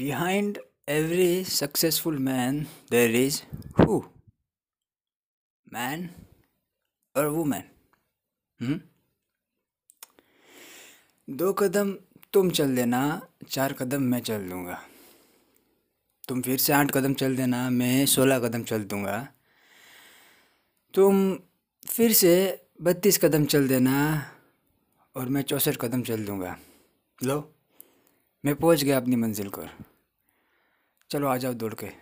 Behind every successful man there is who? Man or woman? दो कदम तुम चल देना, 4 कदम मैं चल दूंगा। तुम फिर से 8 कदम चल देना, मैं 16 कदम चल दूंगा। तुम फिर से 32 कदम चल देना और मैं 64 कदम चल दूंगा। लो, मैं पहुंच गया अपनी मंजिल पर। चलो आ जाओ दौड़ के।